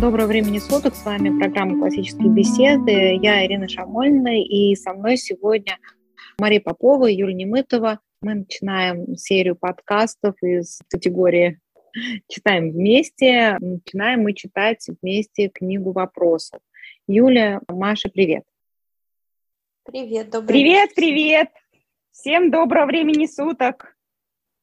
Доброго времени суток, с вами программа «Классические беседы». Я Ирина Шамолина, и со мной сегодня Мария Попова, Юлия Немытова. Мы начинаем серию подкастов из категории «Читаем вместе». Начинаем мы читать вместе книгу «Вопросы». Юля, Маша, привет. Привет, привет. Всем доброго времени суток.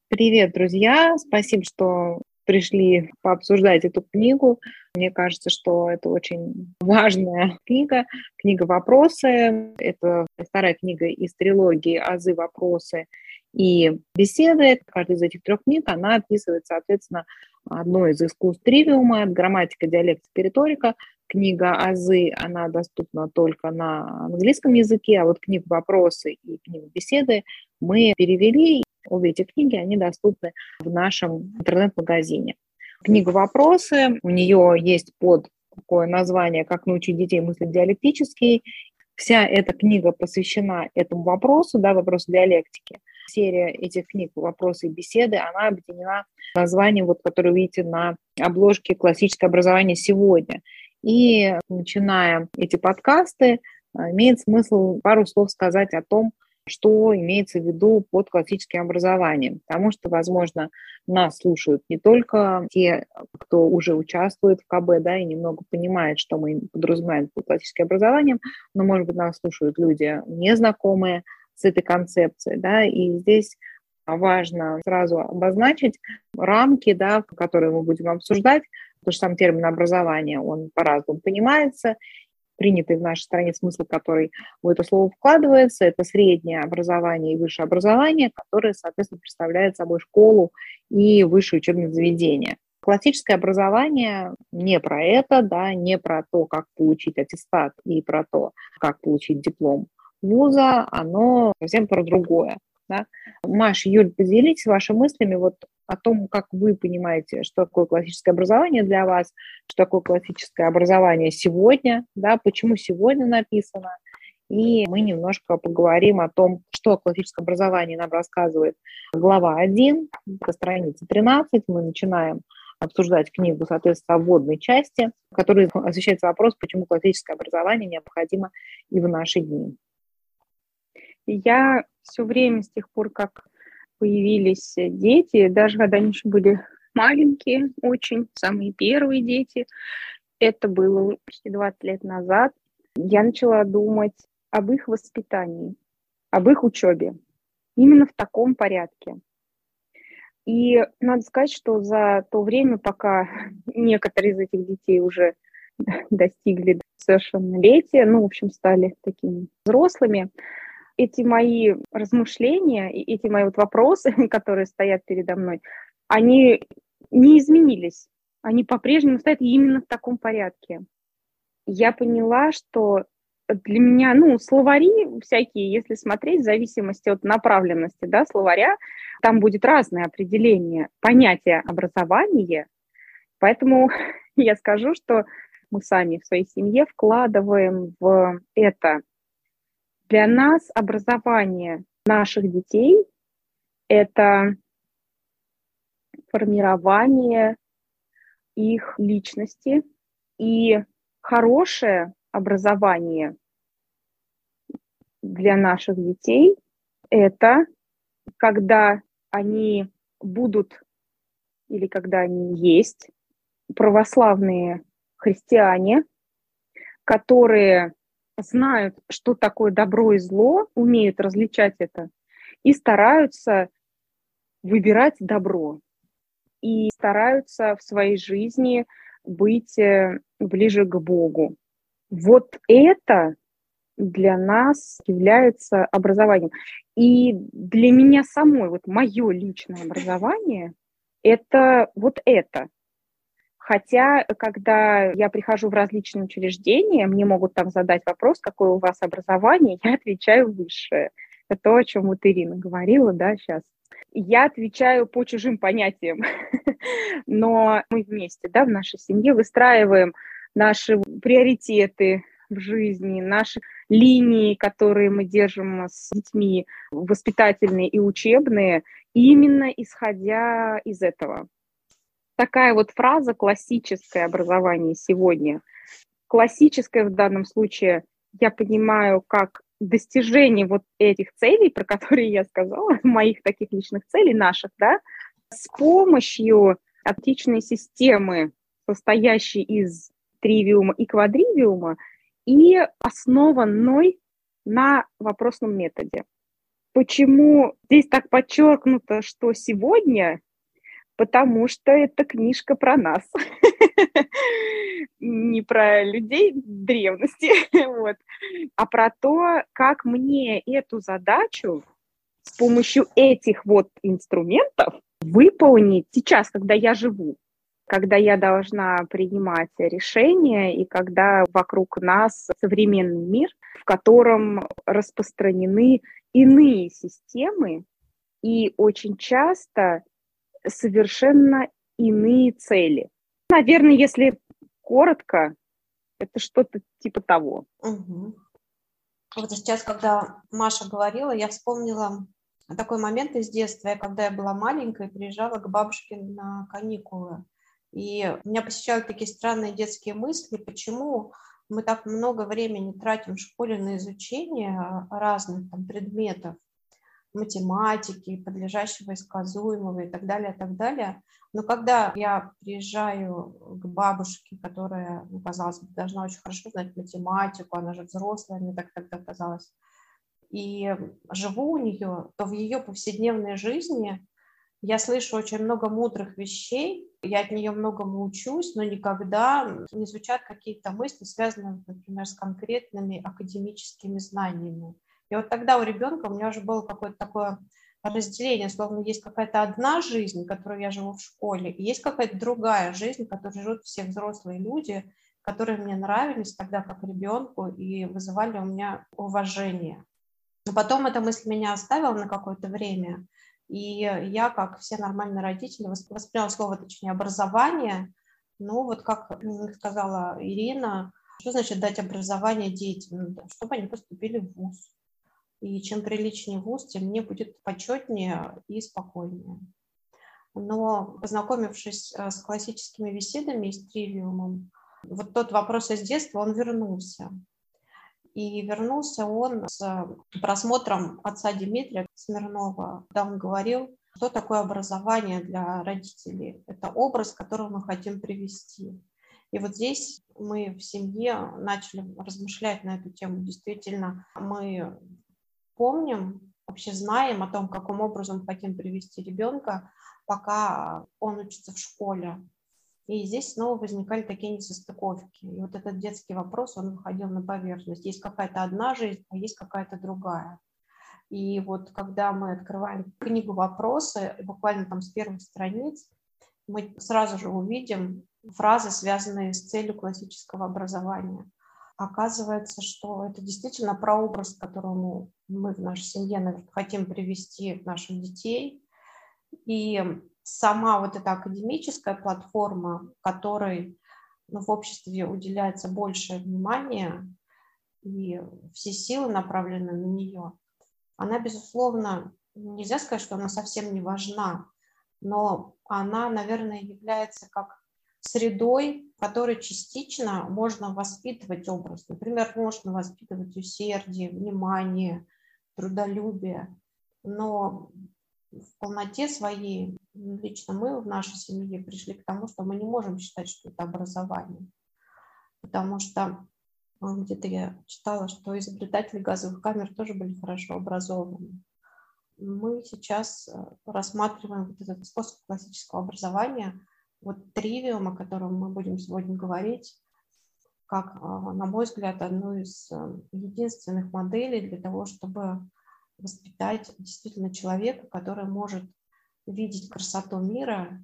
Привет, друзья. Спасибо, что пришли пообсуждать эту книгу. Мне кажется, что это очень важная книга. Книга «Вопросы». Это вторая книга из трилогии «Азы, вопросы и беседы». Каждая из этих трех книг, она описывает, соответственно, одно из искусств тривиума: грамматика, диалектика, риторика. Книга «Азы», она доступна только на английском языке, а вот книгу «Вопросы» и книгу «Беседы» мы перевели. Обе эти книги, они доступны в нашем интернет-магазине. Книга «Вопросы», у нее есть под такое название «Как научить детей мыслить диалектически». Вся эта книга посвящена этому вопросу, да, вопросу диалектики. Серия этих книг «Вопросы и беседы», она объединена названием, вот, которое вы видите на обложке «Классическое образование сегодня». И начиная эти подкасты, имеет смысл пару слов сказать о том, что имеется в виду под классическим образованием, потому что, возможно, нас слушают не только те, кто уже участвует в КБ, да, и немного понимает, что мы подразумеваем под классическим образованием, но, может быть, нас слушают люди, незнакомые с этой концепцией, да, и здесь важно сразу обозначить рамки, да, которые мы будем обсуждать, потому что сам термин «образование», он по-разному понимается, принятый в нашей стране смысл, который в это слово вкладывается, это среднее образование и высшее образование, которое, соответственно, представляет собой школу и высшее учебное заведение. Классическое образование не про это, да, не про то, как получить аттестат и про то, как получить диплом вуза, оно совсем про другое. Да? Маша, Юль, поделитесь вашими мыслями вот о том, как вы понимаете, что такое классическое образование для вас, что такое классическое образование сегодня, да, почему сегодня написано. И мы немножко поговорим о том, что о классическом образовании нам рассказывает глава 1, по странице 13. Мы начинаем обсуждать книгу, соответственно, о вводной части, в которой освещается вопрос, почему классическое образование необходимо и в наши дни. Я все время с тех пор, как появились дети, даже когда они еще были маленькие, очень, самые первые дети, это было почти 20 лет назад, я начала думать об их воспитании, об их учебе, именно в таком порядке. И надо сказать, что за то время, пока некоторые из этих детей уже достигли совершеннолетия, ну, в общем, стали такими взрослыми, эти мои размышления, эти мои вот вопросы, которые стоят передо мной, они не изменились. Они по-прежнему стоят именно в таком порядке. Я поняла, что для меня, ну, словари всякие, если смотреть, в зависимости от направленности, да, словаря, там будет разное определение понятия образования. Поэтому я скажу, что мы сами в своей семье вкладываем в это. Для нас образование наших детей – это формирование их личности. И хорошее образование для наших детей – это когда они будут или когда они есть православные христиане, которые знают, что такое добро и зло, умеют различать это и стараются выбирать добро. И стараются в своей жизни быть ближе к Богу. Вот это для нас является образованием. И для меня самой, вот мое личное образование, это вот это. Хотя, когда я прихожу в различные учреждения, мне могут там задать вопрос, какое у вас образование, я отвечаю высшее. Это то, о чем вот Ирина говорила, да, сейчас. Я отвечаю по чужим понятиям. Но мы вместе, да, в нашей семье выстраиваем наши приоритеты в жизни, наши линии, которые мы держим с детьми, воспитательные и учебные, именно исходя из этого. такая вот фраза «классическое образование сегодня». Классическое в данном случае я понимаю как достижение вот этих целей, про которые я сказала, моих таких личных целей, наших, да, с помощью оптичной системы, состоящей из тривиума и квадривиума, и основанной на вопросном методе. Почему здесь так подчеркнуто, что сегодня? Потому что это книжка про нас, не про людей древности, вот, а про то, как мне эту задачу с помощью этих вот инструментов выполнить сейчас, когда я живу, когда я должна принимать решения и когда вокруг нас современный мир, в котором распространены иные системы и очень часто совершенно иные цели. Наверное, если коротко, это что-то типа того. Угу. Вот сейчас, когда Маша говорила, я вспомнила такой момент из детства. Когда я была маленькой, приезжала к бабушке на каникулы. И меня посещали такие странные детские мысли, почему мы так много времени тратим в школе на изучение разных там предметов, математики, подлежащего, исказуемого и так далее, и так далее. Но когда я приезжаю к бабушке, которая, ну, казалось бы, должна очень хорошо знать математику, она же взрослая, мне так тогда казалось, и живу у нее, то в ее повседневной жизни я слышу очень много мудрых вещей, я от нее многому учусь, но никогда не звучат какие-то мысли, связанные, например, с конкретными академическими знаниями. И вот тогда у ребенка у меня уже было какое-то такое разделение, словно есть какая-то одна жизнь, которую я живу в школе, и есть какая-то другая жизнь, которую живут все взрослые люди, которые мне нравились тогда как ребенку и вызывали у меня уважение. Но потом эта мысль меня оставила на какое-то время, и я, как все нормальные родители, восприняла слово, точнее, образование, ну вот как сказала Ирина, что значит дать образование детям, чтобы они поступили в вуз. И чем приличнее вуз, тем мне будет почетнее и спокойнее. Но, познакомившись с классическими беседами и с тривиумом, вот тот вопрос из детства, он вернулся. И вернулся он с просмотром отца Дмитрия Смирнова, когда он говорил, что такое образование для родителей. Это образ, который мы хотим привести. И вот здесь мы в семье начали размышлять на эту тему. Действительно, мы помним, вообще знаем о том, каким образом хотим привести ребенка, пока он учится в школе. И здесь снова возникали такие несостыковки. И вот этот детский вопрос, он выходил на поверхность. Есть какая-то одна жизнь, а есть какая-то другая. И вот когда мы открываем книгу «Вопросы», буквально там с первых страниц, мы сразу же увидим фразы, связанные с целью классического образования. Оказывается, что это действительно прообраз, к которому мы в нашей семье, наверное, хотим привести наших детей. И сама вот эта академическая платформа, которой, ну, в обществе уделяется больше внимания, и все силы направлены на нее, она, безусловно, нельзя сказать, что она совсем не важна, но она, наверное, является как средой, в которой частично можно воспитывать образ. Например, можно воспитывать усердие, внимание, трудолюбие, но в полноте своей лично мы в нашей семье пришли к тому, что мы не можем считать, что это образование, потому что где-то я читала, что изобретатели газовых камер тоже были хорошо образованы. Мы сейчас рассматриваем вот этот способ классического образования, вот тривиум, о котором мы будем сегодня говорить, как, на мой взгляд, одну из единственных моделей для того, чтобы воспитать действительно человека, который может видеть красоту мира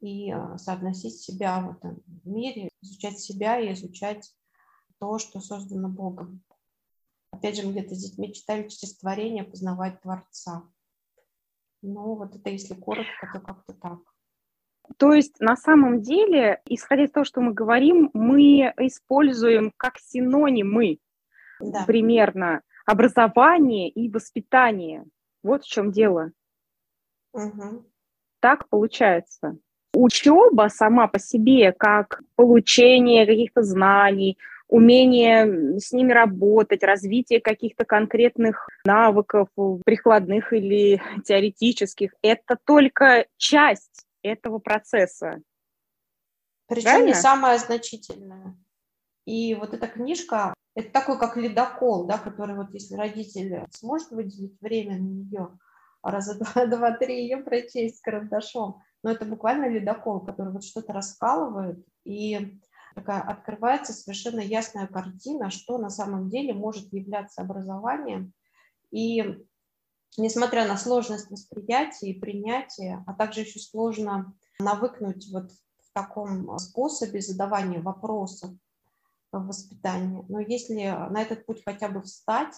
и соотносить себя в этом мире, изучать себя и изучать то, что создано Богом. Опять же, мы где-то с детьми читали «Через творение познавать Творца». Ну, вот это, если коротко, то как-то так. То есть, на самом деле, исходя из того, что мы говорим, мы используем как синонимы, да, примерно образование и воспитание. Вот в чем дело. Угу. Так получается. учеба сама по себе, как получение каких-то знаний, умение с ними работать, развитие каких-то конкретных навыков, прикладных или теоретических, это только часть этого процесса. Причем не самая значительная. И вот эта книжка, это такой как ледокол, да, который вот если родитель сможет выделить время на нее, раза два-три ее прочесть с карандашом, но это буквально ледокол, который вот что-то раскалывает, и такая открывается совершенно ясная картина, что на самом деле может являться образованием. И несмотря на сложность восприятия и принятия, а также еще сложно навыкнуть вот в таком способе задавания вопросов в воспитании, но если на этот путь хотя бы встать,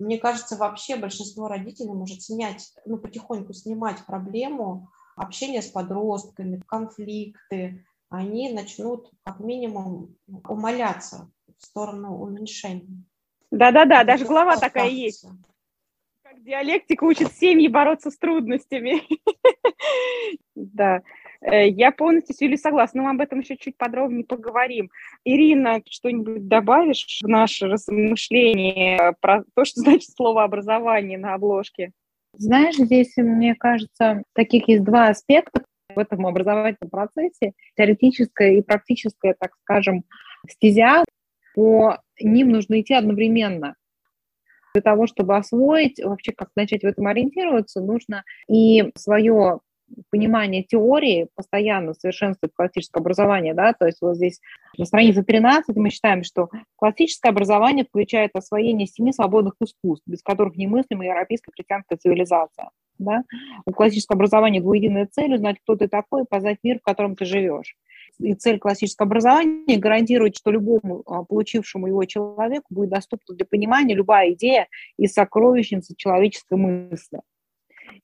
мне кажется, вообще большинство родителей может снять, ну, потихоньку снимать проблему общения с подростками, конфликты, они начнут как минимум умаляться в сторону уменьшения. Да-да-да, даже глава такая есть. Как диалектика учит семьи бороться с трудностями. Да, я полностью с Юлей согласна, но мы об этом еще чуть подробнее поговорим. Ирина, что-нибудь добавишь в наше размышление про то, что значит слово «образование» на обложке? Знаешь, здесь, мне кажется, таких есть два аспекта в этом образовательном процессе. Теоретическая и практическая, так скажем, стезя, по ним нужно идти одновременно. Для того, чтобы освоить, вообще как начать в этом ориентироваться, нужно и свое понимание теории постоянно совершенствует классическое образование, да, то есть вот здесь на странице 13 мы считаем, что классическое образование включает освоение 7 свободных искусств, без которых немыслима европейская христианская цивилизация, да. У классического образования двуединая цель – узнать, кто ты такой, и познать мир, в котором ты живешь. И цель классического образования гарантирует, что любому получившему его человеку будет доступна для понимания любая идея и сокровищница человеческой мысли.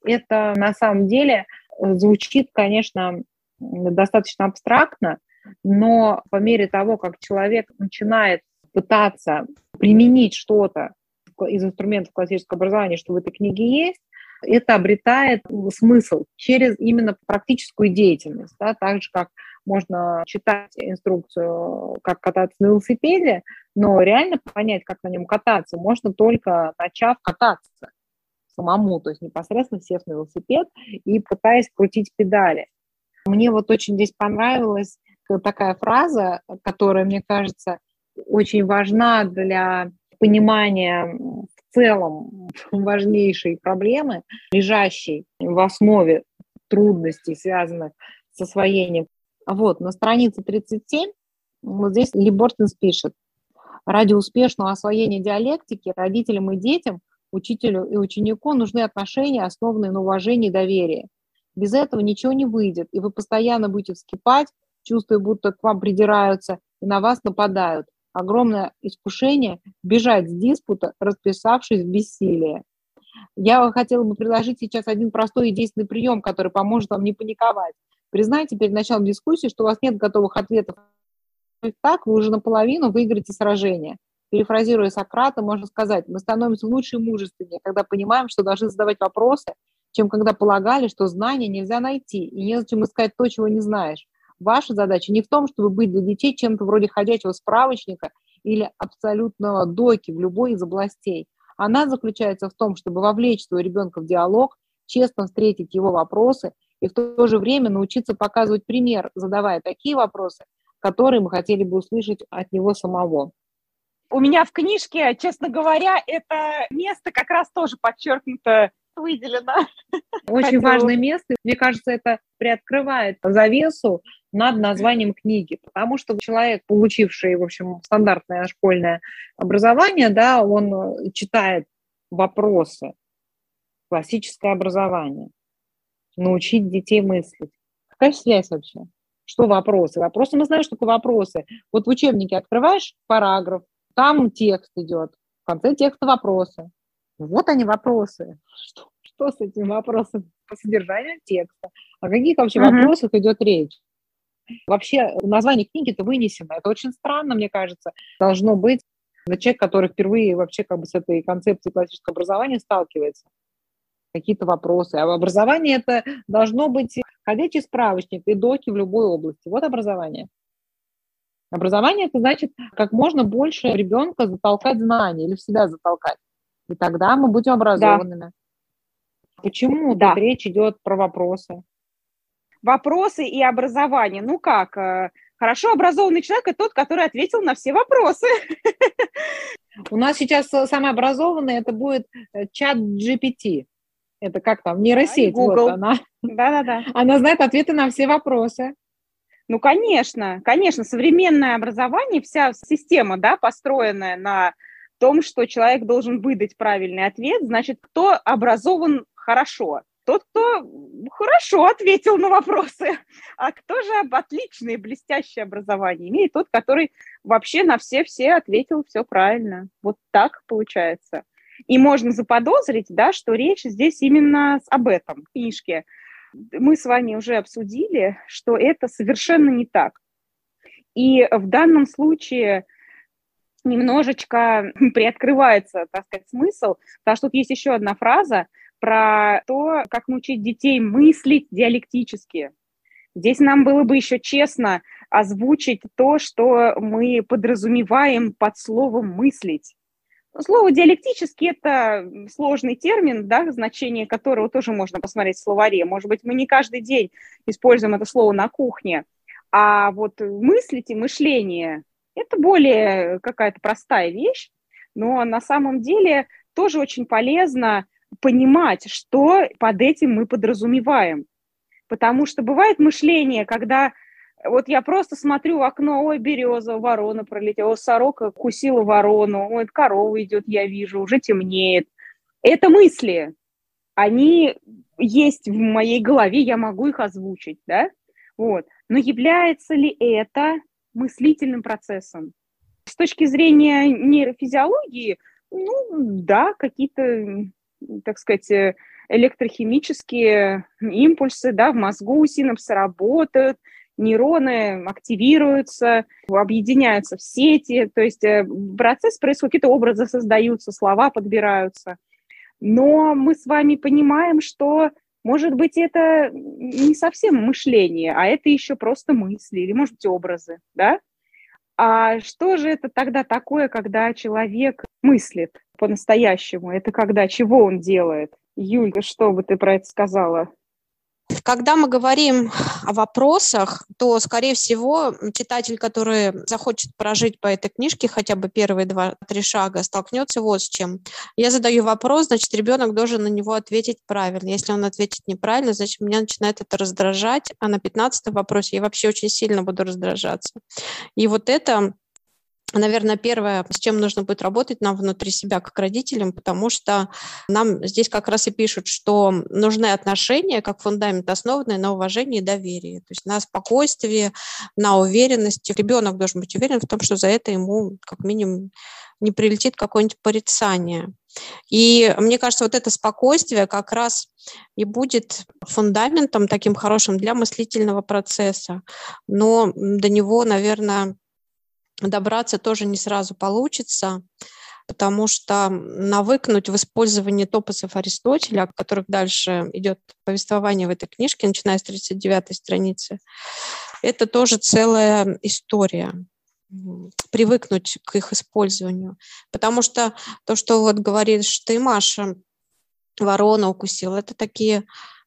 Это на самом деле звучит, конечно, достаточно абстрактно, но по мере того, как человек начинает пытаться применить что-то из инструментов классического образования, что в этой книге есть, это обретает смысл через именно практическую деятельность. Да, так же, как можно читать инструкцию, как кататься на велосипеде, но реально понять, как на нем кататься, можно только начав кататься самому, то есть непосредственно сев на велосипед и пытаясь крутить педали. Мне вот очень здесь понравилась такая фраза, которая, мне кажется, очень важна для понимания в целом важнейшей проблемы, лежащей в основе трудностей, связанных с освоением. Вот, на странице 37, вот здесь Ли Бортин пишет: «Ради успешного освоения диалектики родителям и детям, учителю и ученику нужны отношения, основанные на уважении и доверии. Без этого ничего не выйдет, и вы постоянно будете вскипать, чувствуя, будто к вам придираются и на вас нападают. Огромное искушение бежать с диспута, расписавшись в бессилии». Я хотела бы предложить сейчас один простой и действенный прием, который поможет вам не паниковать. Признайте перед началом дискуссии, что у вас нет готовых ответов. И так вы уже наполовину выиграете сражение. Перефразируя Сократа, можно сказать: мы становимся лучше и мужественнее, когда понимаем, что должны задавать вопросы, чем когда полагали, что знания нельзя найти и незачем искать то, чего не знаешь. Ваша задача не в том, чтобы быть для детей чем-то вроде ходячего справочника или абсолютного доки в любой из областей. Она заключается в том, чтобы вовлечь своего ребенка в диалог, честно встретить его вопросы и в то же время научиться показывать пример, задавая такие вопросы, которые мы хотели бы услышать от него самого. У меня в книжке, честно говоря, это место как раз тоже подчеркнуто, выделено. Очень важное место. Мне кажется, это приоткрывает завесу над названием книги, потому что человек, получивший, в общем, стандартное школьное образование, да, он читает вопросы. Классическое образование. Научить детей мыслить. Какая связь вообще? Что вопросы? Вопросы, мы знаем, что такое вопросы. Вот в учебнике открываешь параграф, там текст идет, в конце текста вопросы. Вот они вопросы. Что с этим вопросом по содержанию текста? О каких вообще вопросах идет речь? Вообще название книги-то вынесено. Это очень странно, мне кажется. Должно быть для человека, который впервые вообще как бы с этой концепцией классического образования сталкивается. Какие-то вопросы. А образование это должно быть ходячий справочник и доки в любой области. Вот образование. Образование – это значит, как можно больше ребенка затолкать знаний или в себя затолкать. И тогда мы будем образованными. Да. Почему да. Тут речь идет про вопросы? Вопросы и образование. Ну как? Хорошо образованный человек – это тот, который ответил на все вопросы. У нас сейчас самый образованный – это будет чат GPT. Это как там, нейросеть. Google. Вот она. Да-да-да. Она знает ответы на все вопросы. Ну, конечно, конечно. Современное образование, вся система, да, построенная на том, что человек должен выдать правильный ответ, значит, кто образован хорошо? Тот, кто хорошо ответил на вопросы. А кто же отличное, блестящее образование имеет? Тот, который вообще на все-все ответил все правильно. Вот так получается. И можно заподозрить, да, что речь здесь именно об этом книжке. Мы с вами уже обсудили, что это совершенно не так. И в данном случае немножечко приоткрывается, так сказать, смысл, потому что тут есть еще одна фраза про то, как научить детей мыслить диалектически. Здесь нам было бы еще честно озвучить то, что мы подразумеваем под словом «мыслить». Слово «диалектический» – это сложный термин, да, значение которого тоже можно посмотреть в словаре. Может быть, мы не каждый день используем это слово на кухне. А вот мыслить и мышление – это более какая-то простая вещь, но на самом деле тоже очень полезно понимать, что под этим мы подразумеваем. Потому что бывает мышление, когда вот я просто смотрю в окно, ой, береза, ворона пролетела, ой, сорока кусила ворону, ой, корова идет, я вижу, уже темнеет. Это мысли, они есть в моей голове, я могу их озвучить, да? Вот. Но является ли это мыслительным процессом? С точки зрения нейрофизиологии, ну, да, какие-то, так сказать, электрохимические импульсы, да, в мозгу синапсы работают, нейроны активируются, объединяются в сети, то есть процесс происходит, какие-то образы создаются, слова подбираются. Но мы с вами понимаем, что, может быть, это не совсем мышление, а это еще просто мысли или, может быть, образы, да? А что же это тогда такое, когда человек мыслит по-настоящему? Это когда, чего он делает? Юль, что бы ты про это сказала? Когда мы говорим о вопросах, то, скорее всего, читатель, который захочет прожить по этой книжке хотя бы первые 2-3 шага, столкнется вот с чем. Я задаю вопрос, значит, ребенок должен на него ответить правильно. Если он ответит неправильно, значит, меня начинает это раздражать, а на 15-м вопросе я вообще очень сильно буду раздражаться. И вот это, наверное, первое, с чем нужно будет работать нам внутри себя, как родителям, потому что нам здесь как раз и пишут, что нужны отношения как фундамент, основанные на уважении и доверии. То есть на спокойствии, на уверенности. Ребенок должен быть уверен в том, что за это ему как минимум не прилетит какое-нибудь порицание. И мне кажется, вот это спокойствие как раз и будет фундаментом таким хорошим для мыслительного процесса. Но до него, наверное, добраться тоже не сразу получится, потому что навыкнуть в использовании топосов Аристотеля, о которых дальше идет повествование в этой книжке, начиная с 39-й страницы, это тоже целая история. Привыкнуть к их использованию. Потому что то, что вот говоришь ты, Маша, ворона укусила, это такие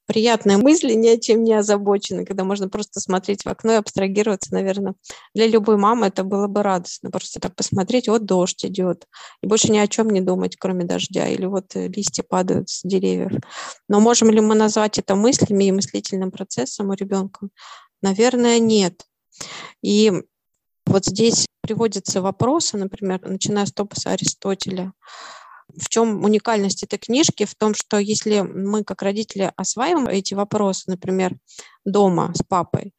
приятные мысли, ни о чем не озабочены, когда можно просто смотреть в окно и абстрагироваться, наверное. Для любой мамы это было бы радостно, просто так посмотреть, вот дождь идет, и больше ни о чем не думать, кроме дождя, или вот листья падают с деревьев. Но можем ли мы назвать это мыслями и мыслительным процессом у ребенка? Наверное, нет. И вот здесь приводятся вопросы, например, начиная с топоса Аристотеля. В чем уникальность этой книжки? В том, что если мы, как родители, осваиваем эти вопросы, например, дома с папой,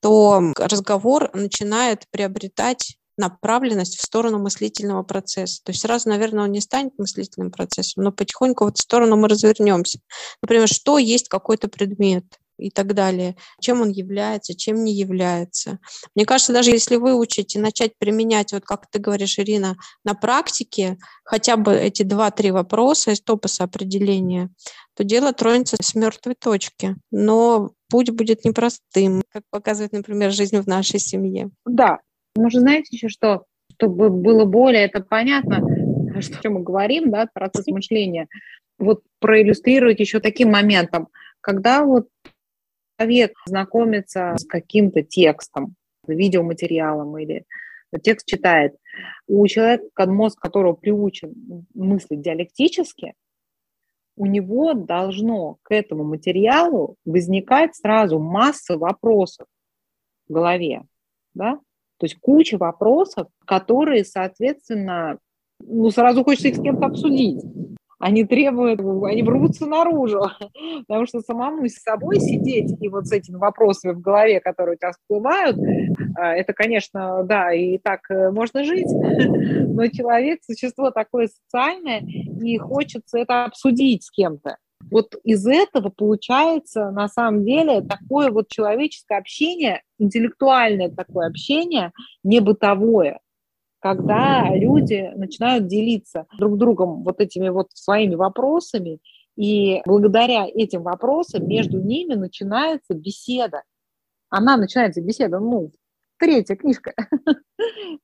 то разговор начинает приобретать направленность в сторону мыслительного процесса. То есть сразу, наверное, он не станет мыслительным процессом, но потихоньку в эту сторону мы развернемся. Например, что есть какой-то предмет? и так далее, чем он является, чем не является. Мне кажется, даже если выучить и начать применять, вот как ты говоришь, Ирина, на практике хотя бы эти 2-3 вопроса из топоса определения, то дело тронется с мертвой точки. Но путь будет непростым, как показывает, например, жизнь в нашей семье. Да, мы же знаете еще что, чтобы было более это понятно, о чем мы говорим, да, процесс мышления, вот проиллюстрировать еще таким моментом, когда вот человек знакомится с каким-то текстом, видеоматериалом или текст читает, у человека, мозг которого приучен мыслить диалектически, у него должно к этому материалу возникать сразу масса вопросов в голове, да? То есть куча вопросов, которые, соответственно, сразу хочется их с кем-то обсудить. Они требуют, они врутся наружу, потому что самому с собой сидеть и вот с этими вопросами в голове, которые у тебя всплывают, это, конечно, да, и так можно жить, но человек, существо такое социальное, и хочется это обсудить с кем-то. Вот из этого получается, на самом деле, такое вот человеческое общение, интеллектуальное такое общение, не бытовое, когда люди начинают делиться друг другом вот этими вот своими вопросами, и благодаря этим вопросам между ними начинается беседа. Она начинается беседа, третья книжка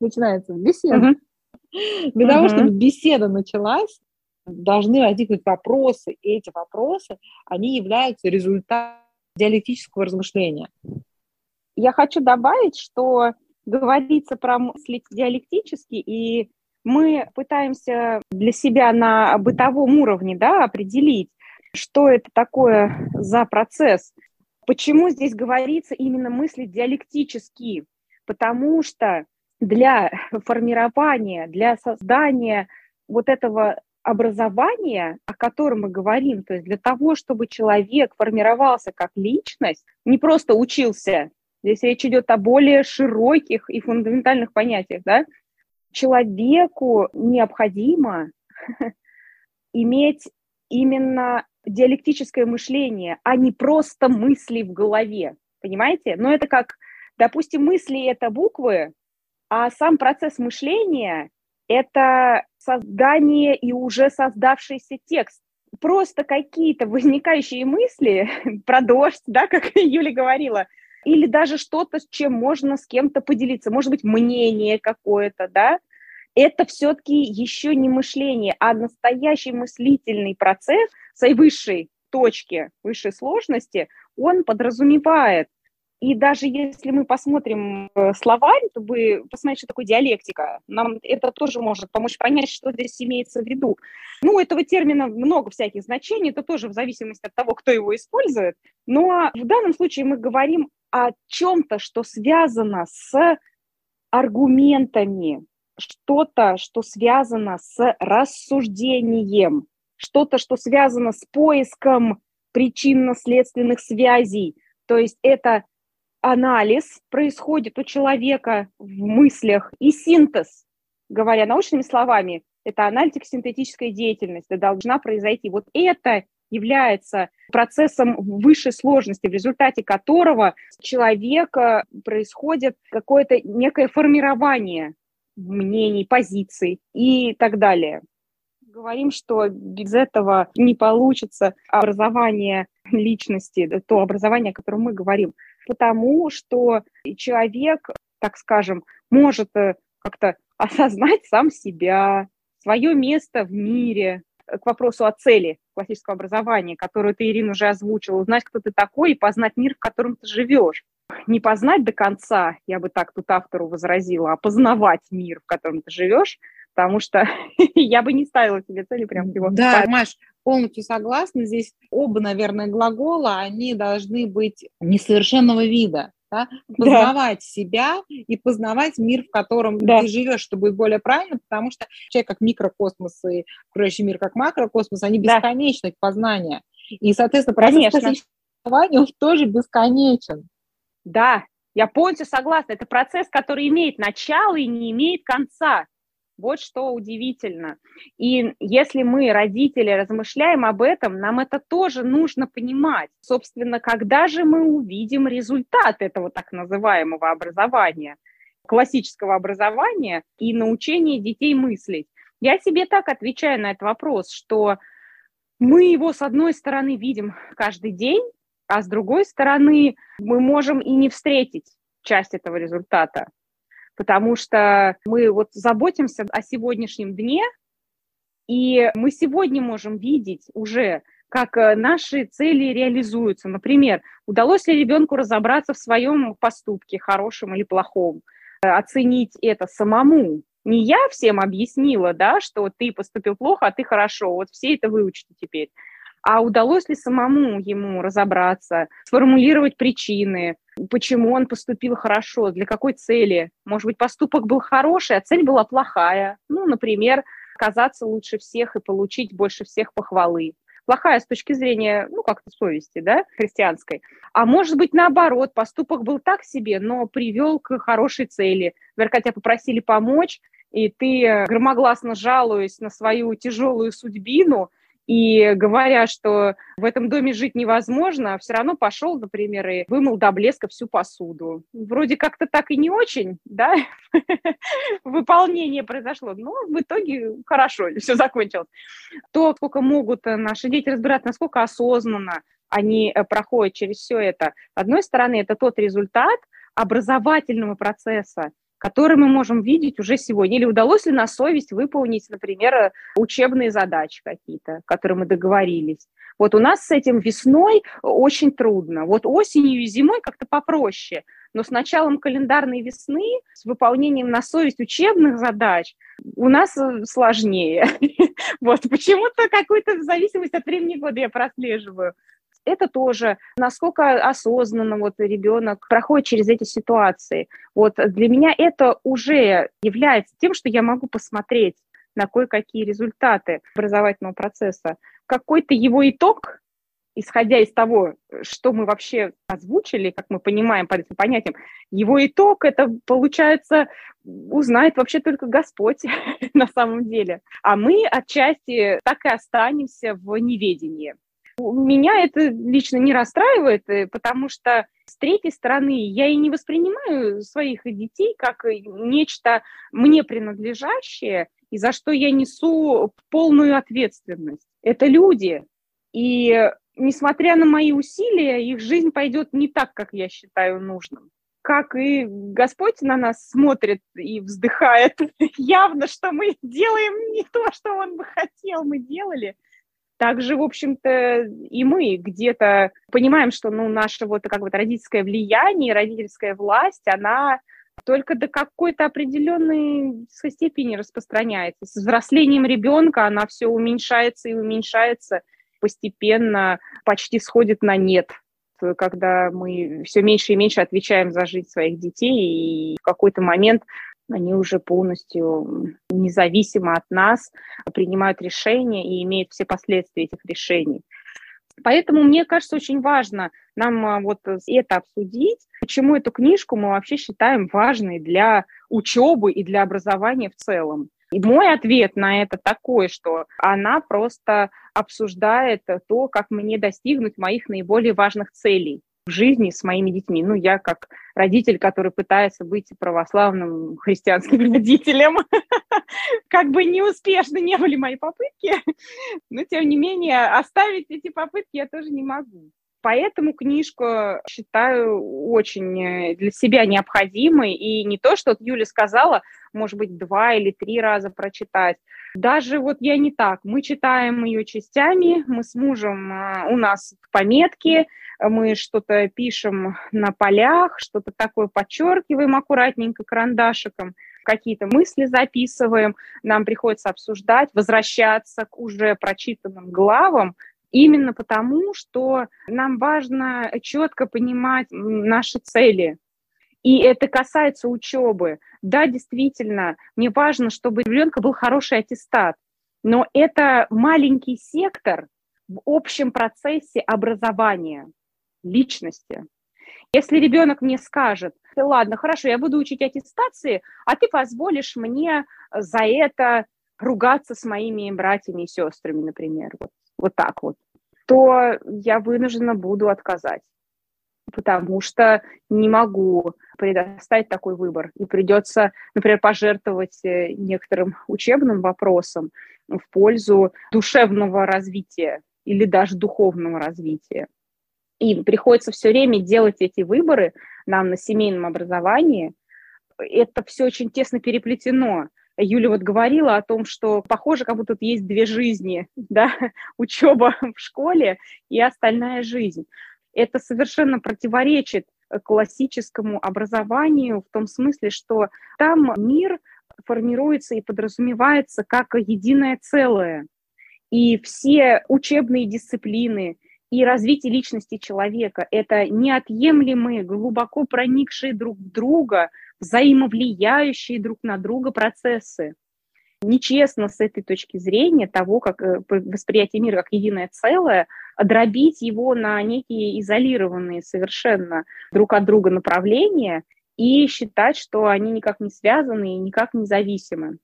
начинается беседа. Для того, чтобы беседа началась, должны возникнуть вопросы, и эти вопросы, они являются результатом диалектического размышления. Я хочу добавить, что говорится про мысли диалектически, и мы пытаемся для себя на бытовом уровне, да, определить, что это такое за процесс. Почему здесь говорится именно мысли диалектически? Потому что для формирования, для создания вот этого образование, о котором мы говорим, то есть для того, чтобы человек формировался как личность, не просто учился, здесь речь идет о более широких и фундаментальных понятиях, да? Человеку необходимо иметь именно диалектическое мышление, а не просто мысли в голове, понимаете? Но это как, допустим, мысли — это буквы, а сам процесс мышления — это создание и уже создавшийся текст. Просто какие-то возникающие мысли про дождь, да, как Юля говорила, или даже что-то, с чем можно с кем-то поделиться, может быть, мнение какое-то, да, это все-таки еще не мышление, а настоящий мыслительный процесс в своей высшей точке, высшей сложности, он подразумевает. И даже если мы посмотрим словарь, чтобы посмотреть, что такое диалектика, нам это тоже может помочь понять, что здесь имеется в виду. Ну, этого термина много всяких значений, это тоже в зависимости от того, кто его использует. Но в данном случае мы говорим о чем-то, что связано с аргументами, что-то, что связано с рассуждением, что-то, что связано с поиском причинно-следственных связей. То есть это анализ происходит у человека в мыслях и синтез, говоря научными словами, это аналитико-синтетическая деятельность, это должна произойти. Вот это является процессом высшей сложности, в результате которого у человека происходит какое-то некое формирование мнений, позиций и так далее. Говорим, что без этого не получится образование личности, то образование, о котором мы говорим. Потому что человек, так скажем, может как-то осознать сам себя, свое место в мире. К вопросу о цели классического образования, которую ты, Ирина, уже озвучила, узнать, кто ты такой, и познать мир, в котором ты живешь. Не познать до конца, я бы так тут автору возразила, а познавать мир, в котором ты живешь, потому что я бы не ставила себе цели прям его. Да, Маш, полностью согласна. Здесь оба, наверное, глагола, они должны быть несовершенного вида. Да? Познавать себя и познавать мир, в котором ты живешь, что будет более правильно, потому что человек как микрокосмос и окружающий мир как макрокосмос, они бесконечны к познанию. И, соответственно, процесс существования, он тоже бесконечен. Да, я полностью согласна. Это процесс, который имеет начало и не имеет конца. Вот что удивительно. И если мы, родители, размышляем об этом, нам это тоже нужно понимать. Собственно, когда же мы увидим результат этого так называемого образования, классического образования и научения детей мыслить? Я себе так отвечаю на этот вопрос, что мы его, с одной стороны, видим каждый день, а с другой стороны, мы можем и не встретить часть этого результата. Потому что мы вот заботимся о сегодняшнем дне, и мы сегодня можем видеть уже, как наши цели реализуются. Например, удалось ли ребенку разобраться в своем поступке, хорошем или плохом, оценить это самому. Не я всем объяснила, да, что ты поступил плохо, а ты хорошо, вот все это выучите теперь. А удалось ли самому ему разобраться, сформулировать причины, почему он поступил хорошо, для какой цели? Может быть, поступок был хороший, а цель была плохая. Ну, например, казаться лучше всех и получить больше всех похвалы. Плохая с точки зрения, ну, как-то совести, да, христианской. А может быть, наоборот, поступок был так себе, но привел к хорошей цели. Например, тебя попросили помочь, и ты громогласно жалуясь на свою тяжелую судьбину, и говоря, что в этом доме жить невозможно, все равно пошел, например, и вымыл до блеска всю посуду. Вроде как-то так и не очень, да, выполнение произошло, но в итоге хорошо, все закончилось. То, сколько могут наши дети разбираться, насколько осознанно они проходят через все это. С одной стороны, это тот результат образовательного процесса, который мы можем видеть уже сегодня. Или удалось ли на совесть выполнить, например, учебные задачи какие-то, которые мы договорились. Вот у нас с этим весной очень трудно. Вот осенью и зимой как-то попроще. Но с началом календарной весны, с выполнением на совесть учебных задач у нас сложнее. Вот почему-то какую-то зависимость от времени года я прослеживаю. Это тоже, насколько осознанно вот ребенок проходит через эти ситуации. Вот для меня это уже является тем, что я могу посмотреть на кое-какие результаты образовательного процесса. Какой-то его итог, исходя из того, что мы вообще озвучили, как мы понимаем под этим понятием, его итог, это, получается, узнает вообще только Господь на самом деле. А мы отчасти так и останемся в неведении. Меня это лично не расстраивает, потому что с третьей стороны я и не воспринимаю своих детей как нечто мне принадлежащее, и за что я несу полную ответственность. Это люди, и несмотря на мои усилия, их жизнь пойдет не так, как я считаю нужным. Как и Господь на нас смотрит и вздыхает, явно, что мы делаем не то, что Он бы хотел, мы делали. Также, в общем-то, и мы где-то понимаем, что наше вот, как бы, родительское влияние, родительская власть, она только до какой-то определенной степени распространяется. С взрослением ребенка она все уменьшается и уменьшается, постепенно почти сходит на нет, когда мы все меньше и меньше отвечаем за жизнь своих детей, и в какой-то момент они уже полностью независимо от нас принимают решения и имеют все последствия этих решений. Поэтому, мне кажется, очень важно нам вот это обсудить, почему эту книжку мы вообще считаем важной для учебы и для образования в целом. И мой ответ на это такой, что она просто обсуждает то, как мне достигнуть моих наиболее важных целей в жизни с моими детьми. Ну, я как родитель, который пытается быть православным христианским родителем, как бы неуспешны не были мои попытки, но, тем не менее, оставить эти попытки я тоже не могу. Поэтому книжку считаю очень для себя необходимой. И не то, что Юля сказала, может быть, 2 или 3 раза прочитать. Даже вот я не так. Мы читаем ее частями, мы с мужем, у нас пометки, мы что-то пишем на полях, что-то такое подчеркиваем аккуратненько карандашиком, какие-то мысли записываем, нам приходится обсуждать, возвращаться к уже прочитанным главам, именно потому, что нам важно четко понимать наши цели. И это касается учебы. Да, действительно, мне важно, чтобы у ребенка был хороший аттестат. Но это маленький сектор в общем процессе образования личности. Если ребенок мне скажет: ладно, хорошо, я буду учить аттестации, а ты позволишь мне за это ругаться с моими братьями и сестрами, например, вот так вот, то я вынуждена буду отказать, потому что не могу предоставить такой выбор. И придется, например, пожертвовать некоторым учебным вопросом в пользу душевного развития или даже духовного развития. И приходится все время делать эти выборы нам на семейном образовании. Это все очень тесно переплетено. Юля вот говорила о том, что похоже, как будто тут есть две жизни, да? Учеба в школе и остальная жизнь. Это совершенно противоречит классическому образованию в том смысле, что там мир формируется и подразумевается как единое целое. И все учебные дисциплины и развитие личности человека – это неотъемлемые, глубоко проникшие друг в друга, взаимовлияющие друг на друга процессы. Нечестно с этой точки зрения того, как восприятие мира как единое целое, дробить его на некие изолированные совершенно друг от друга направления и считать, что они никак не связаны и никак не зависимы.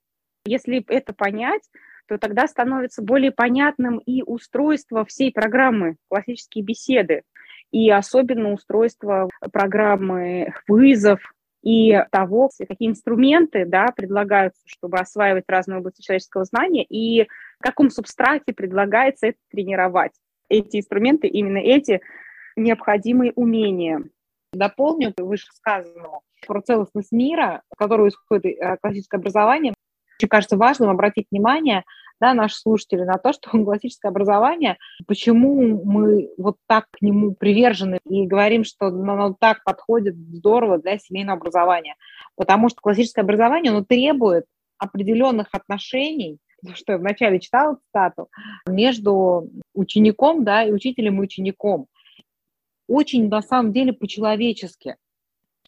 Если это понять, то тогда становится более понятным и устройство всей программы «Классические беседы», и особенно устройство программы «Вызов», и того, какие инструменты, да, предлагаются, чтобы осваивать разные области человеческого знания, и в каком субстрате предлагается это тренировать. Эти инструменты, именно эти необходимые умения. Дополню вышесказанного про целостность мира, которую исходит классическое образование. Мне кажется важным обратить внимание, да, наши слушатели, на то, что классическое образование, почему мы вот так к нему привержены и говорим, что оно так подходит здорово для семейного образования. Потому что классическое образование, оно требует определенных отношений, что я вначале читала цитату, между учеником, да, и учителем и учеником. Очень, на самом деле, по-человечески.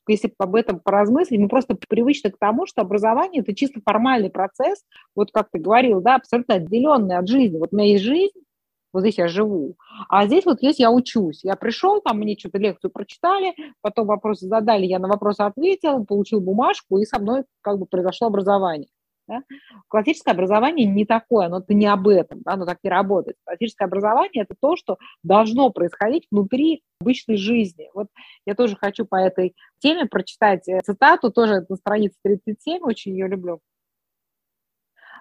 Если об этом поразмыслить, мы просто привычны к тому, что образование – это чисто формальный процесс, вот как ты говорил, да, абсолютно отделенный от жизни. Вот у меня есть жизнь, вот здесь я живу, а здесь вот здесь я учусь. Я пришел, там мне что-то лекцию прочитали, потом вопросы задали, я на вопросы ответил, получил бумажку, и со мной как бы произошло образование. Да? Классическое образование не такое, оно-то не об этом, да, оно так не работает. Классическое образование – это то, что должно происходить внутри обычной жизни. Вот я тоже хочу по этой теме прочитать цитату, тоже на странице 37, очень ее люблю.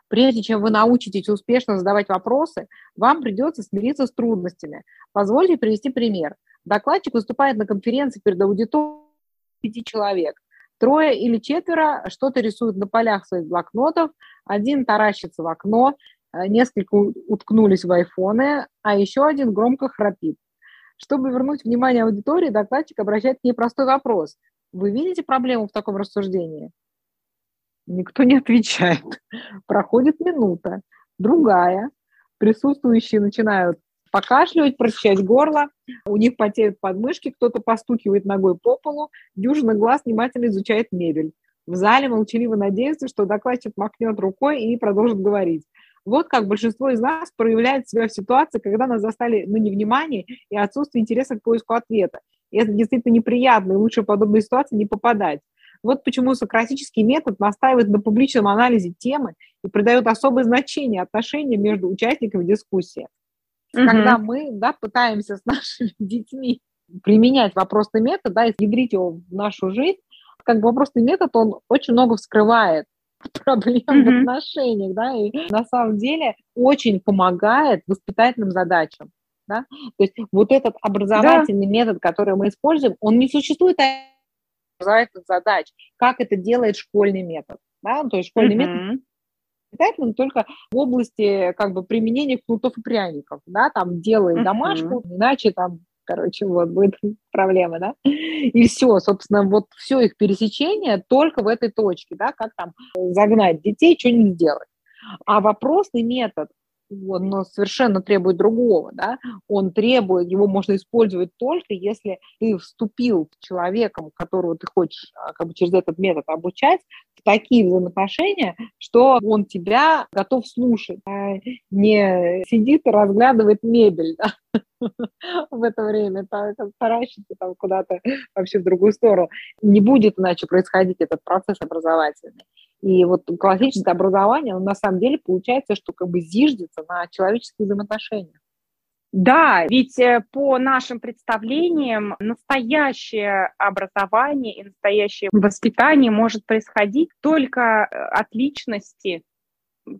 Прежде чем вы научитесь успешно задавать вопросы, вам придется смириться с трудностями. Позвольте привести пример. Докладчик выступает на конференции перед аудиторией 5 человек. 3 или 4 что-то рисуют на полях своих блокнотов, 1 таращится в окно, несколько уткнулись в айфоны, а еще 1 громко храпит. Чтобы вернуть внимание аудитории, докладчик обращает к ней простой вопрос. Вы видите проблему в таком рассуждении? Никто не отвечает. Проходит минута, другая. Присутствующие начинают покашливать, прочищать горло, у них потеют подмышки, кто-то постукивает ногой по полу, дюжина глаз внимательно изучает мебель. В зале молчаливо надеются, что докладчик махнет рукой и продолжит говорить. Вот как большинство из нас проявляет себя в ситуации, когда нас застали на невнимании и отсутствие интереса к поиску ответа. И это действительно неприятно, и лучше в подобные ситуации не попадать. Вот почему сократический метод настаивает на публичном анализе темы и придает особое значение отношениям между участниками дискуссии. Когда мы, да, пытаемся с нашими детьми применять вопросный метод, да, и внедрить его в нашу жизнь, как бы вопросный метод, он очень много вскрывает проблем в отношениях, да, и на самом деле очень помогает воспитательным задачам. Да? То есть вот этот образовательный метод, который мы используем, он не существует образовательных задач, как это делает школьный метод. Да? То есть школьный метод только в области как бы применения кнутов и пряников, да, там делай домашку, иначе там, короче, вот будет проблема, да, и все, собственно, вот все их пересечение только в этой точке, да, как там загнать детей, что-нибудь сделать. А вопросный метод, он совершенно требует другого, да, он требует, его можно использовать только если ты вступил с человеком, которого ты хочешь как бы через этот метод обучать, в такие взаимоотношения, что он тебя готов слушать, а не сидит и разглядывает мебель, да, в это время, таращится там куда-то вообще в другую сторону. Не будет иначе происходить этот процесс образовательный. И вот классическое образование, на самом деле, получается, что как бы зиждется на человеческих взаимоотношениях. Да, ведь по нашим представлениям настоящее образование и настоящее воспитание может происходить только от личности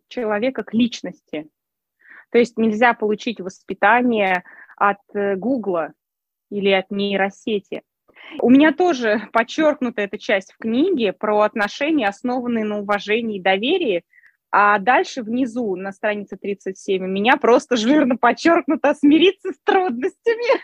человека к личности. То есть нельзя получить воспитание от Гугла или от нейросети. У меня тоже подчеркнута эта часть в книге про отношения, основанные на уважении и доверии. А дальше внизу, на странице 37, у меня просто жирно подчеркнуто «смириться с трудностями»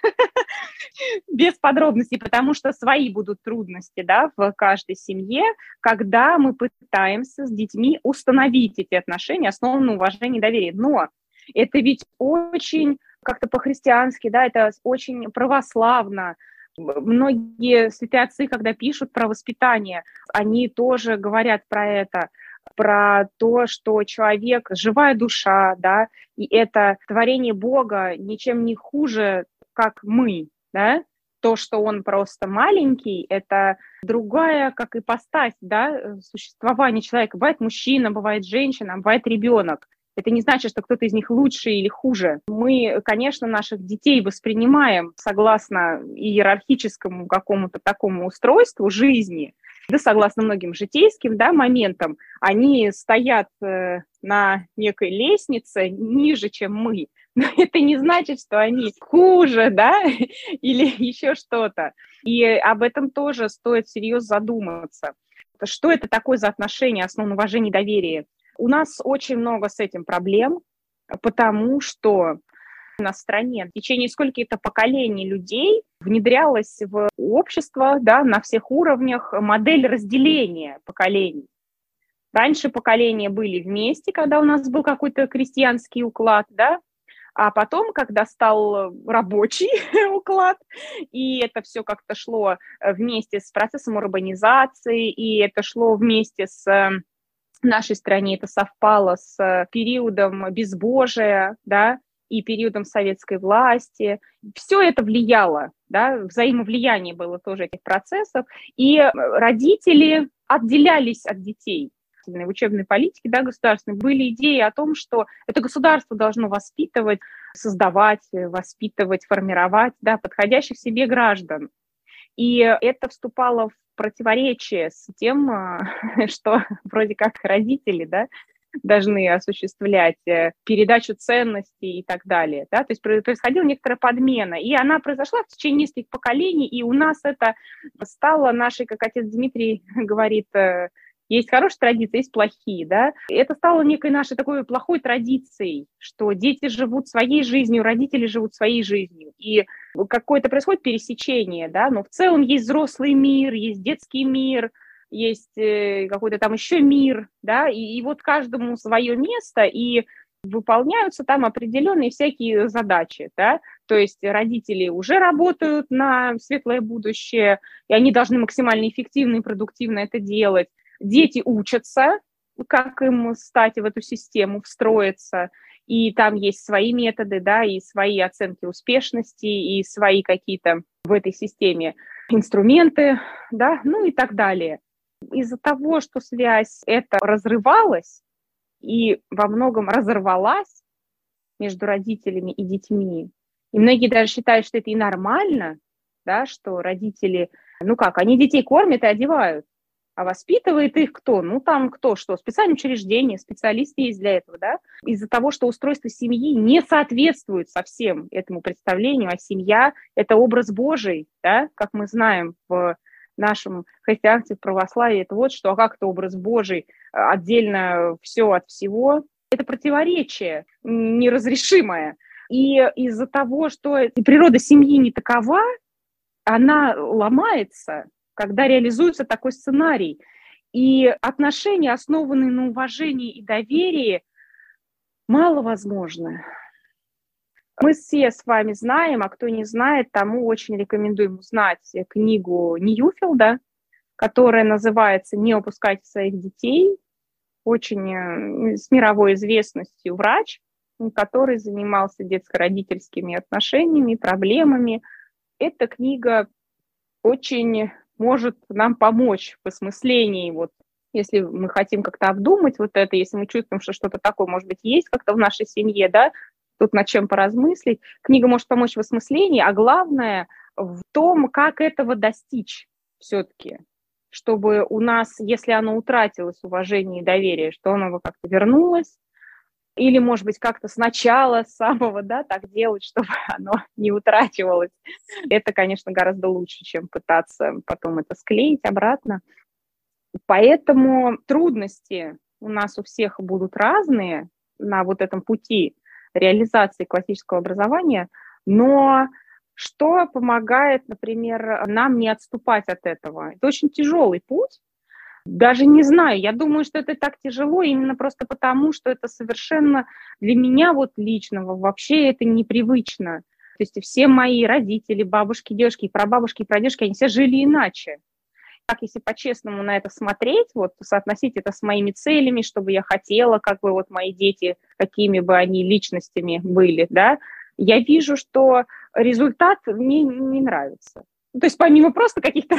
без подробностей, потому что свои будут трудности, да, в каждой семье, когда мы пытаемся с детьми установить эти отношения, основанные на уважении и доверии. Но это ведь очень как-то по-христиански, да, это очень православно. Многие святые отцы, когда пишут про воспитание, они тоже говорят про это, про то, что человек – живая душа, да, и это творение Бога ничем не хуже, как мы, да, то, что он просто маленький, это другая, как ипостась, да, существование человека. Бывает мужчина, бывает женщина, бывает ребенок. Это не значит, что кто-то из них лучше или хуже. Мы, конечно, наших детей воспринимаем согласно иерархическому какому-то такому устройству жизни, да, согласно многим житейским, да, моментам, они стоят на некой лестнице ниже, чем мы. Но это не значит, что они хуже, да, или еще что-то. И об этом тоже стоит всерьез задуматься. Что это такое за отношения, основанные на уважении и доверии? У нас очень много с этим проблем, потому что на стране в течение скольких-то поколений людей внедрялась в общество, да, на всех уровнях модель разделения поколений. Раньше поколения были вместе, когда у нас был какой-то крестьянский уклад, да, а потом, когда стал рабочий уклад, и это все как-то шло вместе с процессом урбанизации, и это шло вместе с... В нашей стране это совпало с периодом безбожия, да, и периодом советской власти. Все это влияло, да, взаимовлияние было тоже этих процессов. И родители отделялись от детей. В учебной политике, да, государственной были идеи о том, что это государство должно воспитывать, создавать, формировать, да, подходящих себе граждан. И это вступало в противоречие с тем, что вроде как родители, да, должны осуществлять передачу ценностей и так далее. Да? То есть происходила некоторая подмена, и она произошла в течение нескольких поколений, и у нас это стало нашей, как отец Дмитрий говорит, есть хорошие традиции, есть плохие. Да? Это стало некой нашей такой плохой традицией, что дети живут своей жизнью, родители живут своей жизнью. И какое-то происходит пересечение, да? Но в целом есть взрослый мир, есть детский мир, есть какой-то там еще мир, да? И вот каждому свое место, и выполняются там определенные всякие задачи, да? То есть родители уже работают на светлое будущее, и они должны максимально эффективно и продуктивно это делать. Дети учатся, как им стать в эту систему, встроиться, и там есть свои методы, да, и свои оценки успешности, и свои какие-то в этой системе инструменты, да, ну и так далее. Из-за того, что связь эта разрывалась и во многом разорвалась между родителями и детьми, и многие даже считают, что это и нормально, да, что родители, ну как, они детей кормят и одевают. А воспитывает их кто? Ну, там кто что? Специальное учреждение, специалисты есть для этого, да? Из-за того, что устройство семьи не соответствует совсем этому представлению, а семья – это образ Божий, да? Как мы знаем в нашем христианстве, в православии, это вот что, а как это образ Божий, отдельно все от всего. Это противоречие неразрешимое. И из-за того, что природа семьи не такова, она ломается, когда реализуется такой сценарий. И отношения, основанные на уважении и доверии, маловозможны. Мы все с вами знаем, а кто не знает, тому очень рекомендуем узнать книгу Ньюфилда, которая называется «Не упускайте своих детей». Очень с мировой известностью врач, который занимался детско-родительскими отношениями, проблемами. Эта книга очень может нам помочь в осмыслении вот если мы хотим как-то обдумать вот это, если мы чувствуем, что что-то такое, может быть, есть как-то в нашей семье, да, тут над чем поразмыслить. Книга может помочь в осмыслении, а главное в том, как этого достичь все-таки, чтобы у нас, если оно утратилось, уважение и доверие, что оно как-то вернулось, или, может быть, как-то сначала с самого, да, так делать, чтобы оно не утрачивалось. Это, конечно, гораздо лучше, чем пытаться потом это склеить обратно. Поэтому трудности у нас у всех будут разные на вот этом пути реализации классического образования, но что помогает, например, нам не отступать от этого? Это очень тяжелый путь. Даже не знаю, я думаю, что это так тяжело именно просто потому, что это совершенно для меня вот личного вообще это непривычно. То есть все мои родители, бабушки, дедушки, прабабушки, прадедушки, они все жили иначе. Так, если по-честному на это смотреть, вот, соотносить это с моими целями, что бы я хотела, как бы вот мои дети, какими бы они личностями были, да, я вижу, что результат мне не нравится. То есть помимо просто каких-то